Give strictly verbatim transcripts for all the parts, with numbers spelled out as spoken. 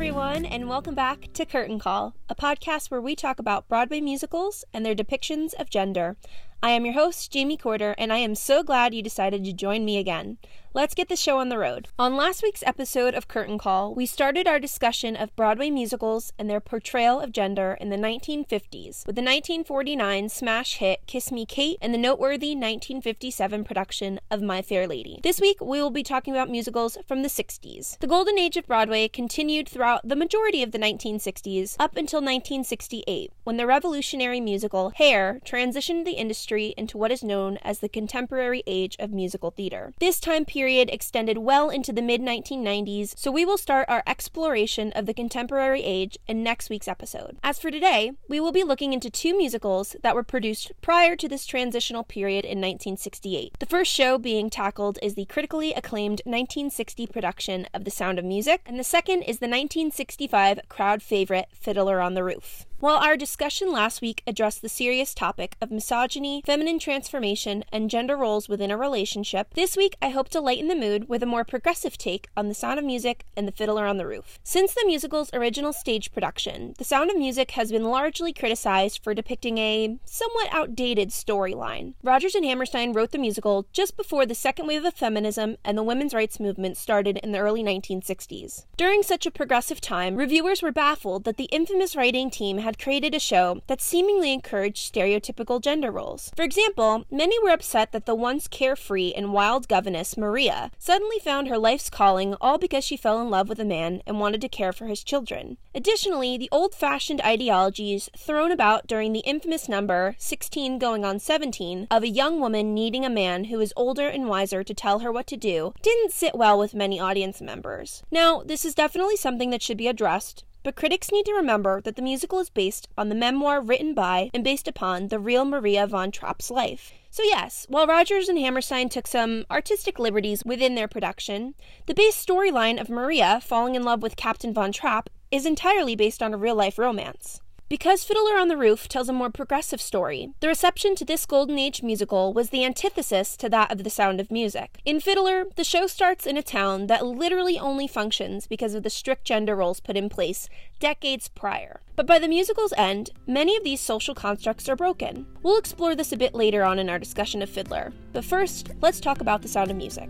everyone, and welcome back to Curtain Call, a podcast where we talk about Broadway musicals and their depictions of gender. I am your host, Jamie Corter, and I am so glad you decided to join me again. Let's get the show on the road. On last week's episode of Curtain Call, we started our discussion of Broadway musicals and their portrayal of gender in the nineteen fifties, with the nineteen forty-nine smash hit Kiss Me Kate and the noteworthy nineteen fifty-seven production of My Fair Lady. This week, we will be talking about musicals from the sixties. The golden age of Broadway continued throughout the majority of the nineteen sixties up until nineteen sixty-eight, when the revolutionary musical Hair transitioned the industry into what is known as the contemporary age of musical theater. This time period extended well into the mid nineteen nineties, so we will start our exploration of the contemporary age in next week's episode. As for today, we will be looking into two musicals that were produced prior to this transitional period in nineteen sixty-eight. The first show being tackled is the critically acclaimed nineteen sixty production of The Sound of Music, and the second is the nineteen sixty-five crowd favorite Fiddler on the Roof. While our discussion last week addressed the serious topic of misogyny, feminine transformation, and gender roles within a relationship, this week I hope to lighten the mood with a more progressive take on The Sound of Music and The Fiddler on the Roof. Since the musical's original stage production, The Sound of Music has been largely criticized for depicting a somewhat outdated storyline. Rodgers and Hammerstein wrote the musical just before the second wave of feminism and the women's rights movement started in the early nineteen sixties. During such a progressive time, reviewers were baffled that the infamous writing team had had created a show that seemingly encouraged stereotypical gender roles. For example, many were upset that the once carefree and wild governess Maria suddenly found her life's calling all because she fell in love with a man and wanted to care for his children. Additionally, the old-fashioned ideologies thrown about during the infamous number sixteen going on seventeen of a young woman needing a man who is older and wiser to tell her what to do didn't sit well with many audience members. Now, this is definitely something that should be addressed, but critics need to remember that the musical is based on the memoir written by and based upon the real Maria von Trapp's life. So yes, while Rodgers and Hammerstein took some artistic liberties within their production, the base storyline of Maria falling in love with Captain von Trapp is entirely based on a real-life romance. Because Fiddler on the Roof tells a more progressive story, the reception to this golden age musical was the antithesis to that of The Sound of Music. In Fiddler, the show starts in a town that literally only functions because of the strict gender roles put in place decades prior. But by the musical's end, many of these social constructs are broken. We'll explore this a bit later on in our discussion of Fiddler, but first, let's talk about The Sound of Music.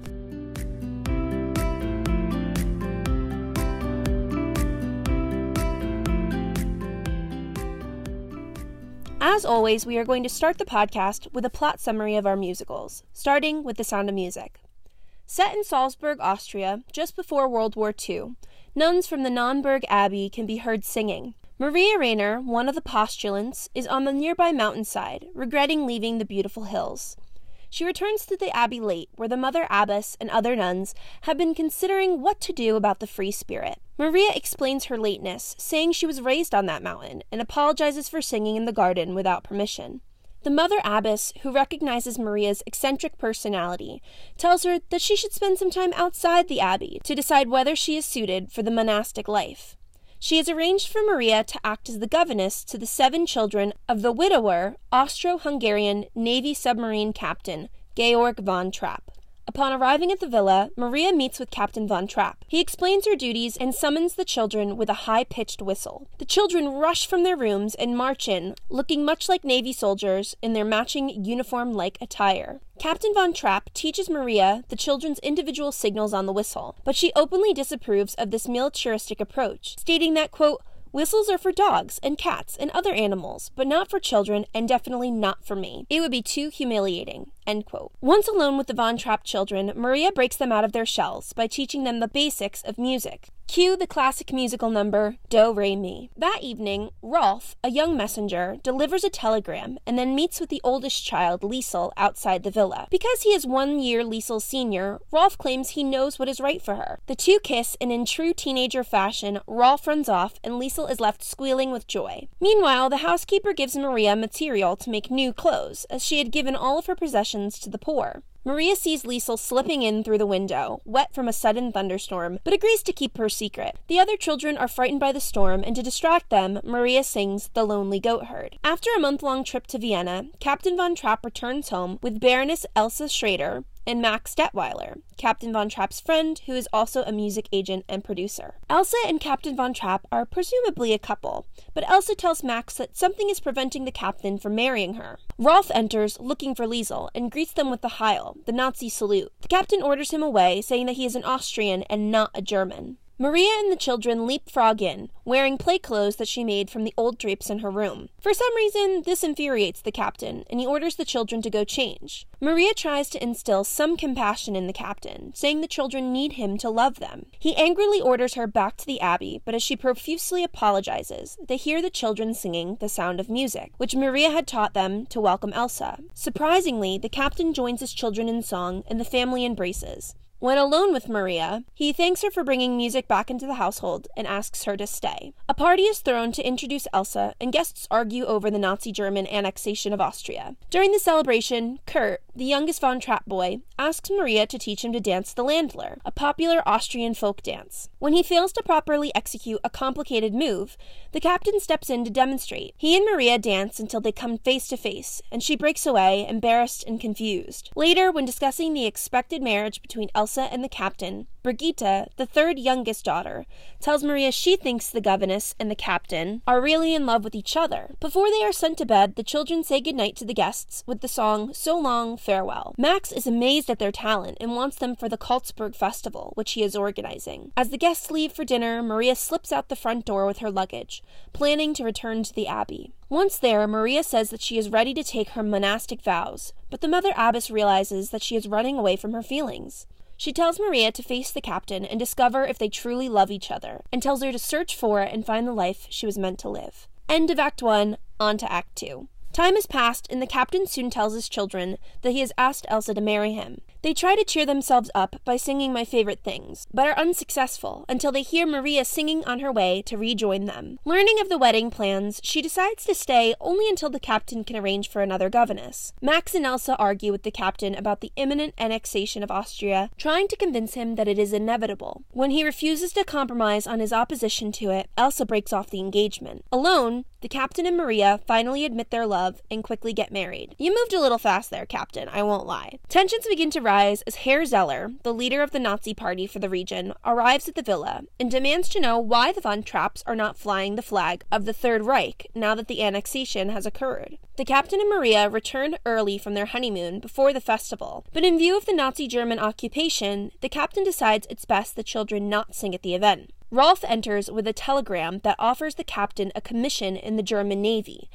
As always, we are going to start the podcast with a plot summary of our musicals, starting with The Sound of Music. Set in Salzburg, Austria, just before World War Two, nuns from the Nonnberg Abbey can be heard singing. Maria Rainer, one of the postulants, is on the nearby mountainside, regretting leaving the beautiful hills. She returns to the abbey late, where the Mother Abbess and other nuns have been considering what to do about the free spirit. Maria explains her lateness, saying she was raised on that mountain, and apologizes for singing in the garden without permission. The Mother Abbess, who recognizes Maria's eccentric personality, tells her that she should spend some time outside the abbey to decide whether she is suited for the monastic life. She has arranged for Maria to act as the governess to the seven children of the widower Austro-Hungarian Navy submarine captain Georg von Trapp. Upon arriving at the villa, Maria meets with Captain von Trapp. He explains her duties and summons the children with a high-pitched whistle. The children rush from their rooms and march in, looking much like Navy soldiers in their matching uniform-like attire. Captain von Trapp teaches Maria the children's individual signals on the whistle, but she openly disapproves of this militaristic approach, stating that, quote, "Whistles are for dogs and cats and other animals, but not for children and definitely not for me. It would be too humiliating," end quote. Once alone with the von Trapp children, Maria breaks them out of their shells by teaching them the basics of music. Cue the classic musical number, Do Re Mi. That evening, Rolf, a young messenger, delivers a telegram and then meets with the oldest child, Liesl, outside the villa. Because he is one year Liesl's senior, Rolf claims he knows what is right for her. The two kiss, and in true teenager fashion, Rolf runs off and Liesl is left squealing with joy. Meanwhile, the housekeeper gives Maria material to make new clothes, as she had given all of her possessions to the poor. Maria sees Liesl slipping in through the window, wet from a sudden thunderstorm, but agrees to keep her secret. The other children are frightened by the storm, and to distract them, Maria sings The Lonely Goatherd. After a month-long trip to Vienna, Captain von Trapp returns home with Baroness Elsa Schrader, and Max Detweiler, Captain Von Trapp's friend, who is also a music agent and producer. Elsa and Captain Von Trapp are presumably a couple, but Elsa tells Max that something is preventing the captain from marrying her. Rolf enters, looking for Liesl, and greets them with the Heil, the Nazi salute. The captain orders him away, saying that he is an Austrian and not a German. Maria and the children leapfrog in, wearing play clothes that she made from the old drapes in her room. For some reason, this infuriates the captain, and he orders the children to go change. Maria tries to instill some compassion in the captain, saying the children need him to love them. He angrily orders her back to the abbey, but as she profusely apologizes, they hear the children singing The Sound of Music, which Maria had taught them to welcome Elsa. Surprisingly, the captain joins his children in song, and the family embraces. When alone with Maria, he thanks her for bringing music back into the household and asks her to stay. A party is thrown to introduce Elsa, and guests argue over the Nazi-German annexation of Austria. During the celebration, Kurt, the youngest Von Trapp boy, asks Maria to teach him to dance the Landler, a popular Austrian folk dance. When he fails to properly execute a complicated move, the captain steps in to demonstrate. He and Maria dance until they come face to face, and she breaks away, embarrassed and confused. Later, when discussing the expected marriage between Elsa and the captain, Brigitta, the third youngest daughter, tells Maria she thinks the governess and the captain are really in love with each other. Before they are sent to bed, the children say goodnight to the guests with the song So Long, Farewell. Max is amazed at their talent and wants them for the Salzburg festival, which he is organizing. As the guests leave for dinner, Maria slips out the front door with her luggage, planning to return to the abbey. Once there, Maria says that she is ready to take her monastic vows, but the Mother Abbess realizes that she is running away from her feelings. She tells Maria to face the captain and discover if they truly love each other, and tells her to search for and find the life she was meant to live. End of Act one, on to Act two. Time has passed, and the captain soon tells his children that he has asked Elsa to marry him. They try to cheer themselves up by singing My Favorite Things, but are unsuccessful until they hear Maria singing on her way to rejoin them. Learning of the wedding plans, she decides to stay only until the captain can arrange for another governess. Max and Elsa argue with the captain about the imminent annexation of Austria, trying to convince him that it is inevitable. When he refuses to compromise on his opposition to it, Elsa breaks off the engagement. Alone, the captain and Maria finally admit their love and quickly get married. You moved a little fast there, Captain, I won't lie. Tensions begin to rise as Herr Zeller, the leader of the Nazi party for the region, arrives at the villa and demands to know why the Von Trapps are not flying the flag of the Third Reich now that the annexation has occurred. The captain and Maria return early from their honeymoon before the festival, but in view of the Nazi-German occupation, the captain decides it's best the children not sing at the event. Rolf enters with a telegram that offers the captain a commission in the German Navy,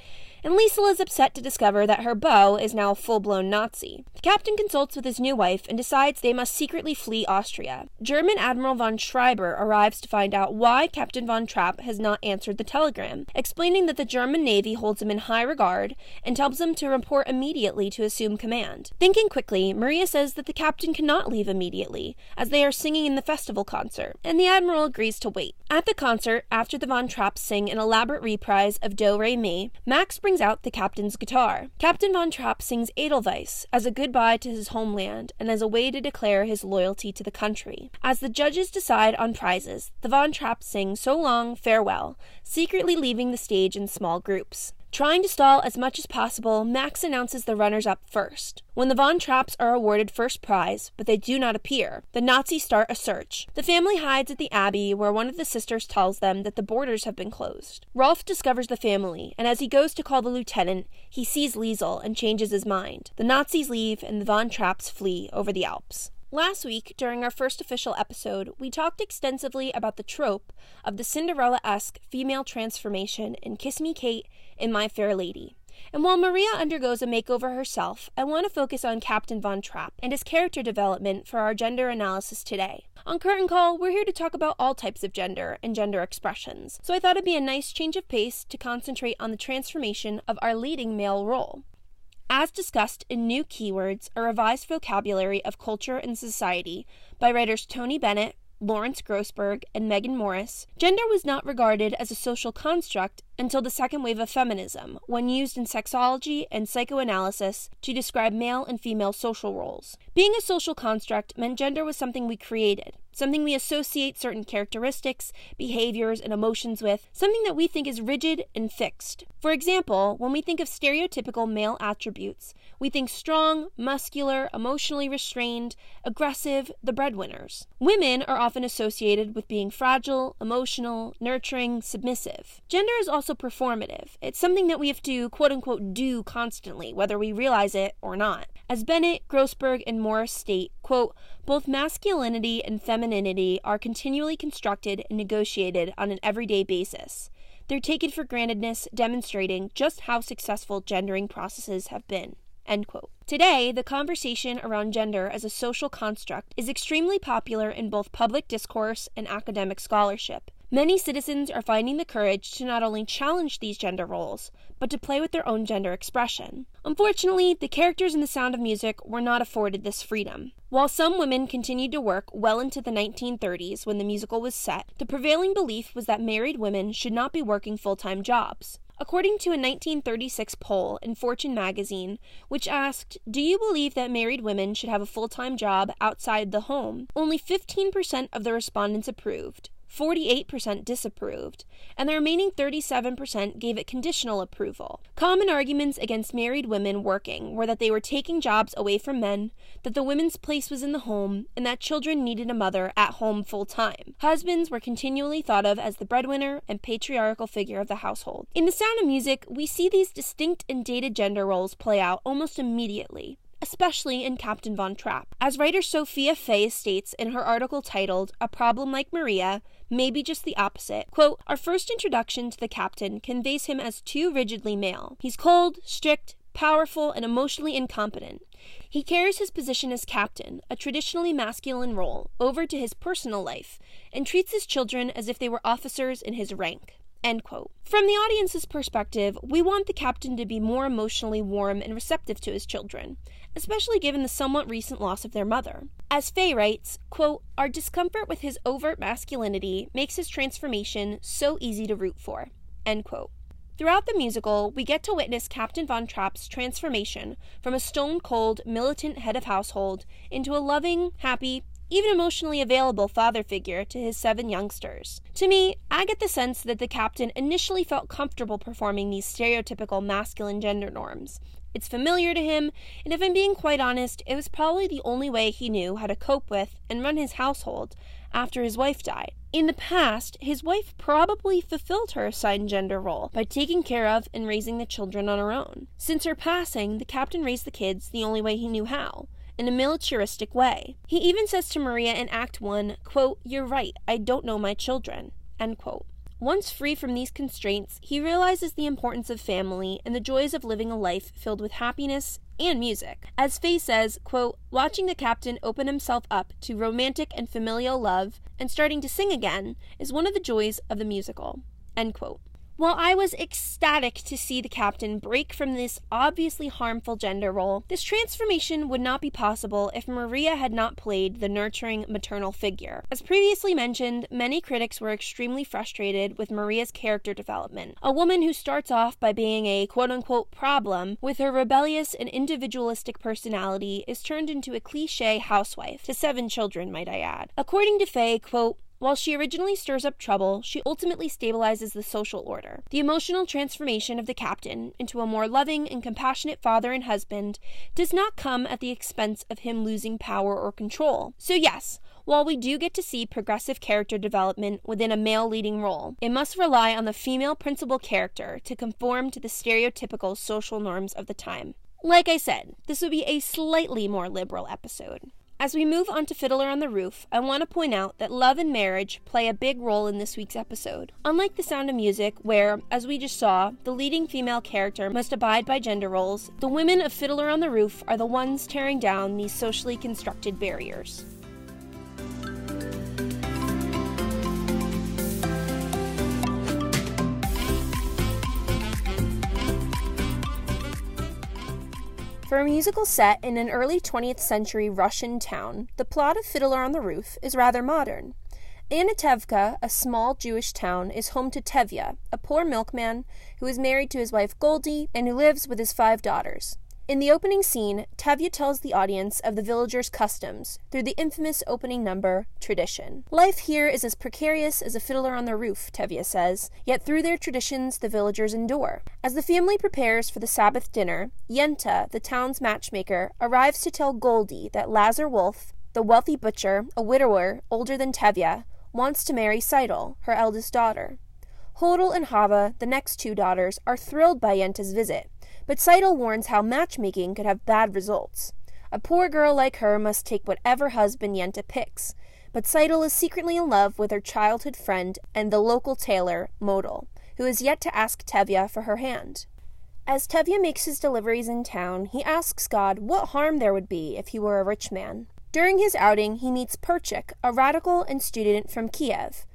and Liesl is upset to discover that her beau is now a full-blown Nazi. The captain consults with his new wife and decides they must secretly flee Austria. German Admiral von Schreiber arrives to find out why Captain Von Trapp has not answered the telegram, explaining that the German Navy holds him in high regard and tells him to report immediately to assume command. Thinking quickly, Maria says that the captain cannot leave immediately, as they are singing in the festival concert, and the Admiral agrees to To wait. At the concert, after the Von Trapps sing an elaborate reprise of Do Re Mi, Max brings out the captain's guitar. Captain Von Trapp sings Edelweiss as a goodbye to his homeland and as a way to declare his loyalty to the country. As the judges decide on prizes, the Von Trapps sing So Long, Farewell, secretly leaving the stage in small groups. Trying to stall as much as possible, Max announces the runners-up first. When the Von Trapps are awarded first prize, but they do not appear, the Nazis start a search. The family hides at the abbey, where one of the sisters tells them that the borders have been closed. Rolf discovers the family, and as he goes to call the lieutenant, he sees Liesl and changes his mind. The Nazis leave, and the Von Trapps flee over the Alps. Last week, during our first official episode, we talked extensively about the trope of the Cinderella-esque female transformation in Kiss Me Kate and My Fair Lady. And while Maria undergoes a makeover herself, I want to focus on Captain Von Trapp and his character development for our gender analysis today. On Curtain Call, we're here to talk about all types of gender and gender expressions, so I thought it'd be a nice change of pace to concentrate on the transformation of our leading male role. As discussed in New Keywords, a revised vocabulary of culture and society by writers Tony Bennett, Lawrence Grossberg, and Megan Morris, gender was not regarded as a social construct until the second wave of feminism, when used in sexology and psychoanalysis to describe male and female social roles. Being a social construct meant gender was something we created, something we associate certain characteristics, behaviors, and emotions with, something that we think is rigid and fixed. For example, when we think of stereotypical male attributes, we think strong, muscular, emotionally restrained, aggressive, the breadwinners. Women are often associated with being fragile, emotional, nurturing, submissive. Gender is also performative. It's something that we have to, quote-unquote, do constantly, whether we realize it or not. As Bennett, Grossberg, and Morris state, quote, both masculinity and femininity are continually constructed and negotiated on an everyday basis. They're taken for grantedness, demonstrating just how successful gendering processes have been, end quote. Today, the conversation around gender as a social construct is extremely popular in both public discourse and academic scholarship. Many citizens are finding the courage to not only challenge these gender roles, but to play with their own gender expression. Unfortunately, the characters in The Sound of Music were not afforded this freedom. While some women continued to work well into the nineteen thirties when the musical was set, the prevailing belief was that married women should not be working full-time jobs. According to a nineteen thirty-six poll in Fortune magazine, which asked, do you believe that married women should have a full-time job outside the home? Only fifteen percent of the respondents approved. forty-eight percent disapproved, and the remaining thirty-seven percent gave it conditional approval. Common arguments against married women working were that they were taking jobs away from men, that the women's place was in the home, and that children needed a mother at home full-time. Husbands were continually thought of as the breadwinner and patriarchal figure of the household. In The Sound of Music, we see these distinct and dated gender roles play out almost immediately, especially in Captain von Trapp. As writer Sophia Fay states in her article titled, A Problem Like Maria, Maybe Just the Opposite, quote, our first introduction to the captain conveys him as too rigidly male. He's cold, strict, powerful, and emotionally incompetent. He carries his position as captain, a traditionally masculine role, over to his personal life, and treats his children as if they were officers in his rank. End quote. From the audience's perspective, we want the captain to be more emotionally warm and receptive to his children, especially given the somewhat recent loss of their mother. As Fay writes, quote, our discomfort with his overt masculinity makes his transformation so easy to root for, end quote. Throughout the musical, we get to witness Captain von Trapp's transformation from a stone-cold, militant head of household into a loving, happy, even emotionally available father figure to his seven youngsters. To me, I get the sense that the captain initially felt comfortable performing these stereotypical masculine gender norms. It's familiar to him, and if I'm being quite honest, it was probably the only way he knew how to cope with and run his household after his wife died. In the past, his wife probably fulfilled her assigned gender role by taking care of and raising the children on her own. Since her passing, the captain raised the kids the only way he knew how, in a militaristic way. He even says to Maria in Act one, quote, you're right, I don't know my children, end quote. Once free from these constraints, he realizes the importance of family and the joys of living a life filled with happiness and music. As Fay says, quote, watching the captain open himself up to romantic and familial love and starting to sing again is one of the joys of the musical, end quote. While I was ecstatic to see the captain break from this obviously harmful gender role, this transformation would not be possible if Maria had not played the nurturing maternal figure. As previously mentioned, many critics were extremely frustrated with Maria's character development. A woman who starts off by being a quote-unquote problem with her rebellious and individualistic personality is turned into a cliché housewife, to seven children, might I add. According to Fay, quote, while she originally stirs up trouble, she ultimately stabilizes the social order. The emotional transformation of the captain into a more loving and compassionate father and husband does not come at the expense of him losing power or control. So yes, while we do get to see progressive character development within a male leading role, it must rely on the female principal character to conform to the stereotypical social norms of the time. Like I said, this would be a slightly more liberal episode. As we move on to Fiddler on the Roof, I want to point out that love and marriage play a big role in this week's episode. Unlike The Sound of Music, where, as we just saw, the leading female character must abide by gender roles, the women of Fiddler on the Roof are the ones tearing down these socially constructed barriers. For a musical set in an early twentieth century Russian town, the plot of Fiddler on the Roof is rather modern. Anatevka, a small Jewish town, is home to Tevye, a poor milkman who is married to his wife Golde and who lives with his five daughters. In the opening scene, Tevye tells the audience of the villagers' customs through the infamous opening number, Tradition. Life here is as precarious as a fiddler on the roof, Tevye says, yet through their traditions the villagers endure. As the family prepares for the Sabbath dinner, Yenta, the town's matchmaker, arrives to tell Golde that Lazar Wolf, the wealthy butcher, a widower older than Tevye, wants to marry Seidel, her eldest daughter. Hodel and Chava, the next two daughters, are thrilled by Yenta's visit, but Seidel warns how matchmaking could have bad results. A poor girl like her must take whatever husband Yenta picks, but Seidel is secretly in love with her childhood friend and the local tailor, Motel, who is yet to ask Tevye for her hand. As Tevye makes his deliveries in town, he asks God what harm there would be if he were a rich man. During his outing, he meets Perchik, a radical and student from Kiev.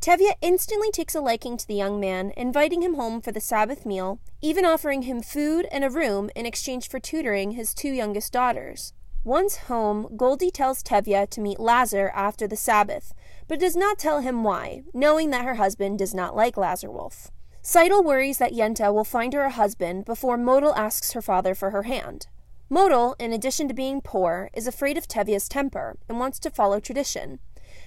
Tevye instantly takes a liking to the young man, inviting him home for the Sabbath meal, even offering him food and a room in exchange for tutoring his two youngest daughters. Once home, Golde tells Tevye to meet Lazar after the Sabbath, but does not tell him why, knowing that her husband does not like Lazar Wolf. Seidel worries that Yenta will find her a husband before Motel asks her father for her hand. Motel, in addition to being poor, is afraid of Tevye's temper and wants to follow tradition.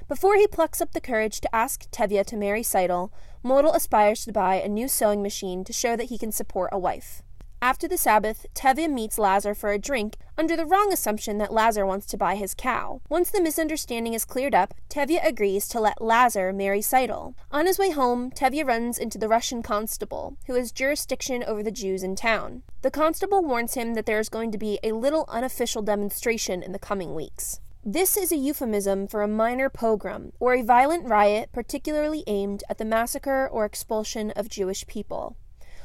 Before he plucks up the courage to ask Tevye to marry Seidel, Motel aspires to buy a new sewing machine to show that he can support a wife. After the Sabbath, Tevye meets Lazar for a drink, under the wrong assumption that Lazar wants to buy his cow. Once the misunderstanding is cleared up, Tevye agrees to let Lazar marry Seidel. On his way home, Tevye runs into the Russian constable, who has jurisdiction over the Jews in town. The constable warns him that there is going to be a little unofficial demonstration in the coming weeks. This is a euphemism for a minor pogrom, or a violent riot particularly aimed at the massacre or expulsion of Jewish people.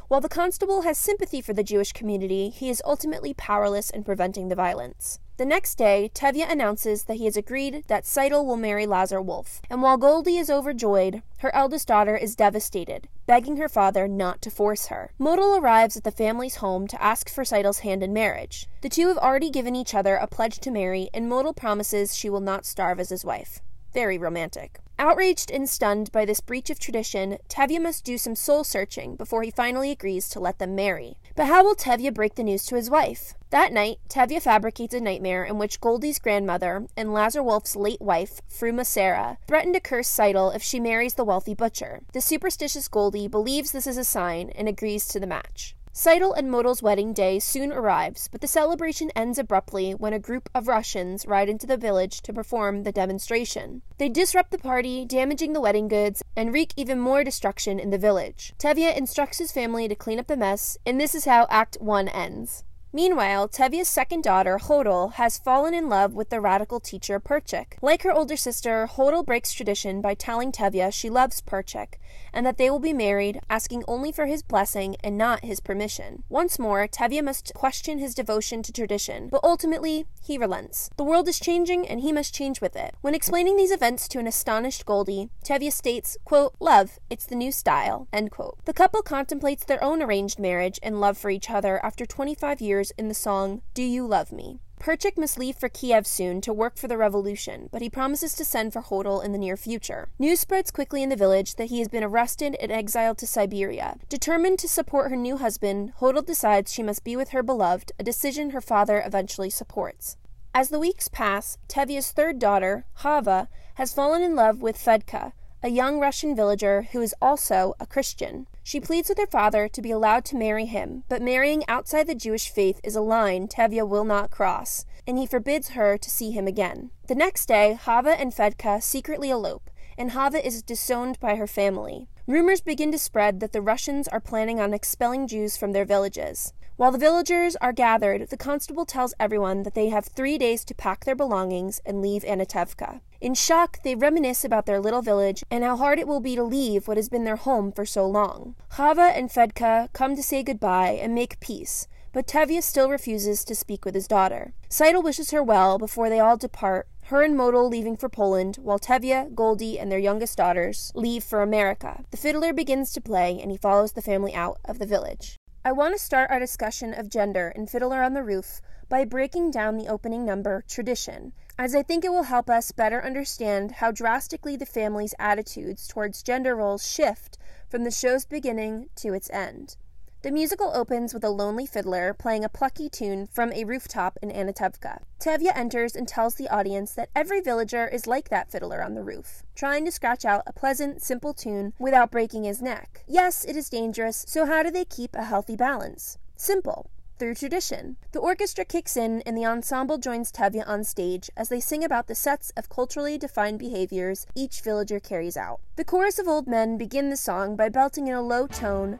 While the constable has sympathy for the Jewish community, he is ultimately powerless in preventing the violence. The next day, Tevye announces that he has agreed that Seidel will marry Lazar Wolf, and while Golde is overjoyed, her eldest daughter is devastated, begging her father not to force her. Motel arrives at the family's home to ask for Seidel's hand in marriage. The two have already given each other a pledge to marry, and Motel promises she will not starve as his wife. Very romantic. Outraged and stunned by this breach of tradition, Tevye must do some soul-searching before he finally agrees to let them marry. But how will Tevye break the news to his wife? That night, Tevye fabricates a nightmare in which Golde's grandmother and Lazar Wolf's late wife, Fru Masera, threaten to curse Seidel if she marries the wealthy butcher. The superstitious Golde believes this is a sign and agrees to the match. Seidel and Motel's wedding day soon arrives, but the celebration ends abruptly when a group of Russians ride into the village to perform the demonstration. They disrupt the party, damaging the wedding goods, and wreak even more destruction in the village. Tevye instructs his family to clean up the mess, and this is how Act one ends. Meanwhile, Tevye's second daughter, Hodel, has fallen in love with the radical teacher Perchik. Like her older sister, Hodel breaks tradition by telling Tevye she loves Perchik, and that they will be married, asking only for his blessing and not his permission. Once more, Tevye must question his devotion to tradition, but ultimately, he relents. The world is changing, and he must change with it. When explaining these events to an astonished Golde, Tevye states, quote, "Love, it's the new style," end quote. The couple contemplates their own arranged marriage and love for each other after twenty-five years in the song "Do You Love Me?" Perchik must leave for Kiev soon to work for the revolution, but he promises to send for Hodel in the near future. News spreads quickly in the village that he has been arrested and exiled to Siberia. Determined to support her new husband, Hodel decides she must be with her beloved, a decision her father eventually supports. As the weeks pass, Tevye's third daughter, Chava, has fallen in love with Fedka, a young Russian villager who is also a Christian. She pleads with her father to be allowed to marry him, but marrying outside the Jewish faith is a line Tevye will not cross, and he forbids her to see him again. The next day, Chava and Fedka secretly elope, and Chava is disowned by her family. Rumors begin to spread that the Russians are planning on expelling Jews from their villages. While the villagers are gathered, the constable tells everyone that they have three days to pack their belongings and leave Anatevka. In shock, they reminisce about their little village and how hard it will be to leave what has been their home for so long. Chava and Fedka come to say goodbye and make peace, but Tevye still refuses to speak with his daughter. Seidel wishes her well before they all depart, her and Motel leaving for Poland, while Tevye, Golde, and their youngest daughters leave for America. The fiddler begins to play, and he follows the family out of the village. I want to start our discussion of gender in Fiddler on the Roof by breaking down the opening number, Tradition, as I think it will help us better understand how drastically the family's attitudes towards gender roles shift from the show's beginning to its end. The musical opens with a lonely fiddler playing a plucky tune from a rooftop in Anatevka. Tevye enters and tells the audience that every villager is like that fiddler on the roof, trying to scratch out a pleasant, simple tune without breaking his neck. Yes, it is dangerous, so how do they keep a healthy balance? Simple. Through tradition. The orchestra kicks in and the ensemble joins Tevye on stage as they sing about the sets of culturally defined behaviors each villager carries out. The chorus of old men begin the song by belting in a low tone,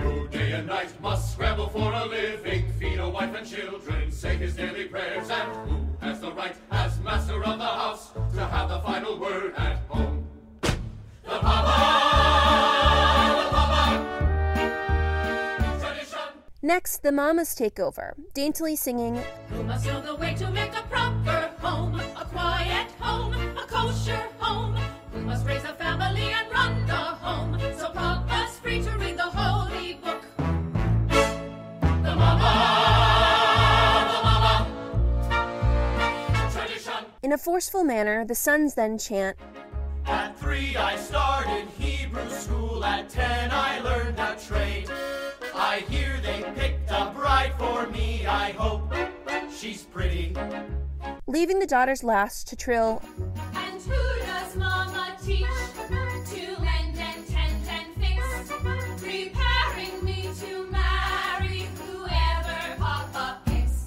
"Who day and night must scramble for a living, feed a wife and children, say his daily prayers, and who has the right as master of the house to have the final word at home? The Papa! Next, the mamas take over, daintily singing, "Who must know the way to make a proper home, a quiet home, a kosher home. Who must raise a family and run the home, so papa's free to read the holy book. The mama, the mama, tradition." In a forceful manner, the sons then chant, "At three I started Hebrew school, at ten I learned a trade. I hear they picked a bride for me, I hope she's pretty." Leaving the daughters last to trill, "And who does mama teach? To mend and tend and fix, preparing me to marry whoever papa picks."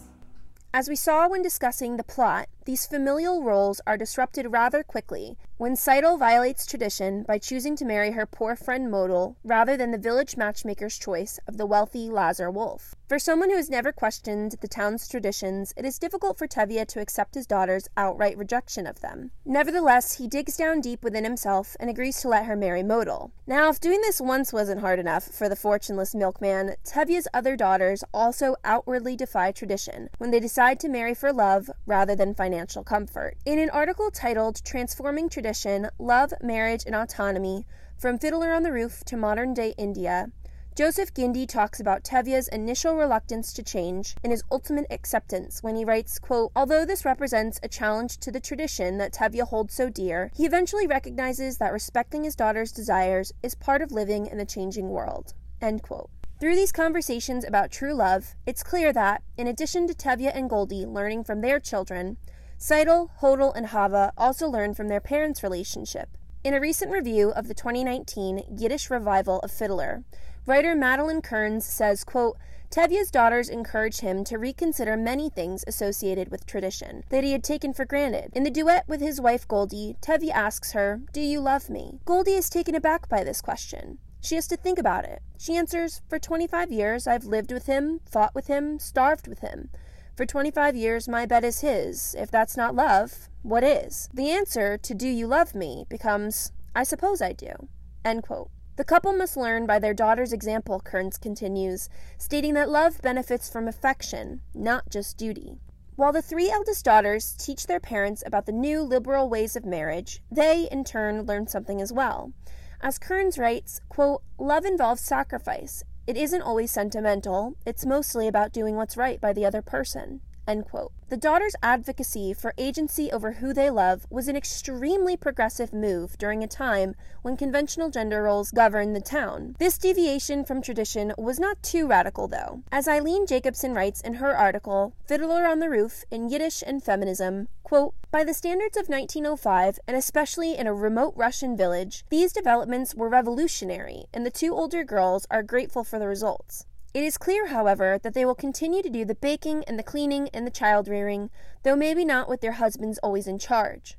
As we saw when discussing the plot, these familial roles are disrupted rather quickly when Seidel violates tradition by choosing to marry her poor friend Hodel rather than the village matchmaker's choice of the wealthy Lazar Wolf. For someone who has never questioned the town's traditions, it is difficult for Tevye to accept his daughter's outright rejection of them. Nevertheless, he digs down deep within himself and agrees to let her marry Hodel. Now, if doing this once wasn't hard enough for the fortuneless milkman, Tevye's other daughters also outwardly defy tradition when they decide to marry for love rather than financial comfort. In an article titled "Transforming Tradition, Love, Marriage, and Autonomy, From Fiddler on the Roof to Modern-Day India," Joseph Gindi talks about Tevye's initial reluctance to change and his ultimate acceptance when he writes, quote, "Although this represents a challenge to the tradition that Tevye holds so dear, he eventually recognizes that respecting his daughter's desires is part of living in the changing world," end quote. Through these conversations about true love, it's clear that, in addition to Tevye and Golde learning from their children, Seidel, Hodel, and Chava also learned from their parents' relationship. In a recent review of the twenty nineteen Yiddish revival of Fiddler, writer Madeline Kearns says, quote, "Tevye's daughters encourage him to reconsider many things associated with tradition that he had taken for granted. In the duet with his wife Golde, Tevye asks her, 'Do you love me?' Golde is taken aback by this question. She has to think about it. She answers, 'For twenty-five years, I've lived with him, fought with him, starved with him. For twenty-five years, my bed is his. If that's not love, what is?' The answer to 'Do you love me?' becomes, 'I suppose I do.'" End quote. The couple must learn by their daughter's example, Kearns continues, stating that love benefits from affection, not just duty. While the three eldest daughters teach their parents about the new liberal ways of marriage, they, in turn, learn something as well. As Kearns writes, quote, "Love involves sacrifice. It isn't always sentimental, it's mostly about doing what's right by the other person," end quote. The daughters' advocacy for agency over who they love was an extremely progressive move during a time when conventional gender roles governed the town. This deviation from tradition was not too radical, though. As Eileen Jacobson writes in her article, "Fiddler on the Roof in Yiddish and Feminism," quote, "By the standards of nineteen oh five, and especially in a remote Russian village, these developments were revolutionary, and the two older girls are grateful for the results. It is clear, however, that they will continue to do the baking and the cleaning and the child-rearing, though maybe not with their husbands always in charge.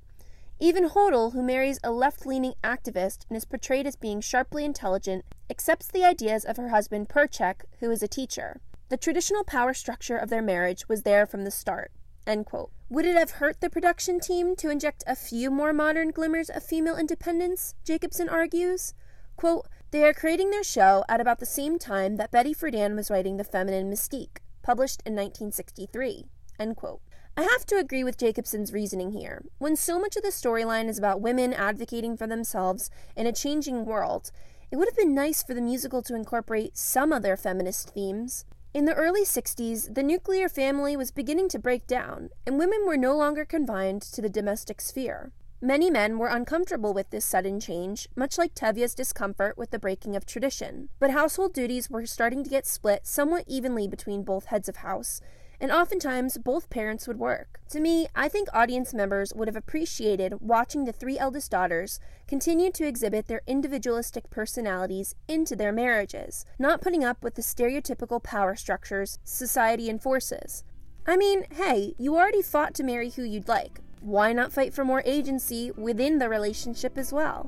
Even Hodel, who marries a left-leaning activist and is portrayed as being sharply intelligent, accepts the ideas of her husband Perchik, who is a teacher. The traditional power structure of their marriage was there from the start," end quote. Would it have hurt the production team to inject a few more modern glimmers of female independence, Jacobson argues? Quote, "They are creating their show at about the same time that Betty Friedan was writing The Feminine Mystique, published in nineteen sixty-three, end quote. I have to agree with Jacobson's reasoning here. When so much of the storyline is about women advocating for themselves in a changing world, it would have been nice for the musical to incorporate some other feminist themes. In the early sixties, the nuclear family was beginning to break down, and women were no longer confined to the domestic sphere. Many men were uncomfortable with this sudden change, much like Tevye's discomfort with the breaking of tradition, but household duties were starting to get split somewhat evenly between both heads of house, and oftentimes both parents would work. To me, I think audience members would have appreciated watching the three eldest daughters continue to exhibit their individualistic personalities into their marriages, not putting up with the stereotypical power structures society enforces. I mean, hey, you already fought to marry who you'd like. Why not fight for more agency within the relationship as well?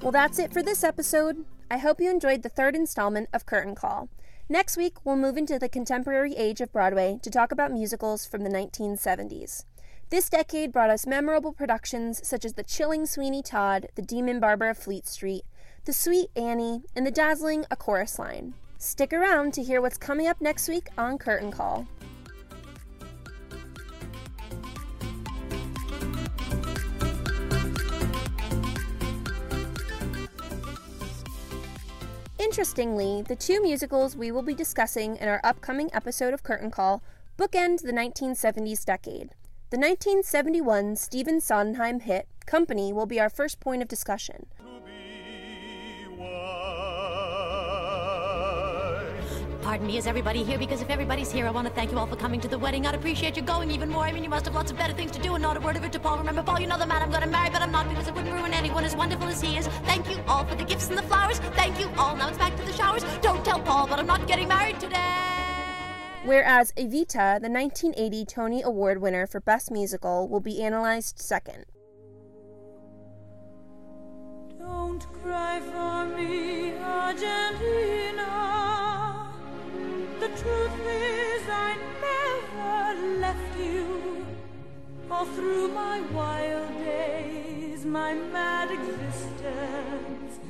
Well, that's it for this episode. I hope you enjoyed the third installment of Curtain Call. Next week, we'll move into the contemporary age of Broadway to talk about musicals from the nineteen seventies. This decade brought us memorable productions such as The Chilling Sweeney Todd, The Demon Barber of Fleet Street, The Sweet Annie, and the dazzling A Chorus Line. Stick around to hear what's coming up next week on Curtain Call. Interestingly, the two musicals we will be discussing in our upcoming episode of Curtain Call bookend the nineteen seventies decade. The nineteen seventy-one Stephen Sondheim hit, Company, will be our first point of discussion. To be wise. Pardon me, is everybody here? Because if everybody's here, I want to thank you all for coming to the wedding. I'd appreciate you going even more. I mean, you must have lots of better things to do, and not a word of it to Paul. Remember, Paul, you know the man I'm going to marry, but I'm not, because it wouldn't ruin anyone as wonderful as he is. Thank you all for the gifts and the flowers. Thank you all. Now it's back to the showers. Don't tell Paul, but I'm not getting married today. Whereas Evita, the nineteen eighty Tony Award winner for Best Musical, will be analyzed second. Don't cry for me, Argentina. The truth is I never left you. All through my wild days, my mad existence,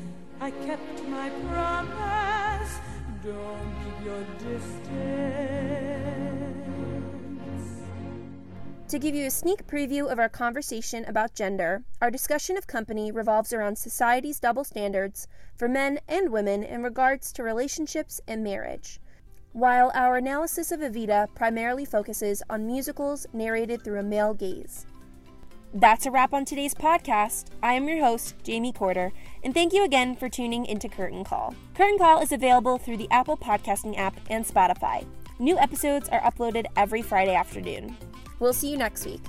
I kept my promise. Don't keep your distance. To give you a sneak preview of our conversation about gender, our discussion of Company revolves around society's double standards for men and women in regards to relationships and marriage, while our analysis of Evita primarily focuses on musicals narrated through a male gaze. That's a wrap on today's podcast. I am your host, Jamie Corter, and thank you again for tuning into Curtain Call. Curtain Call is available through the Apple Podcasting app and Spotify. New episodes are uploaded every Friday afternoon. We'll see you next week.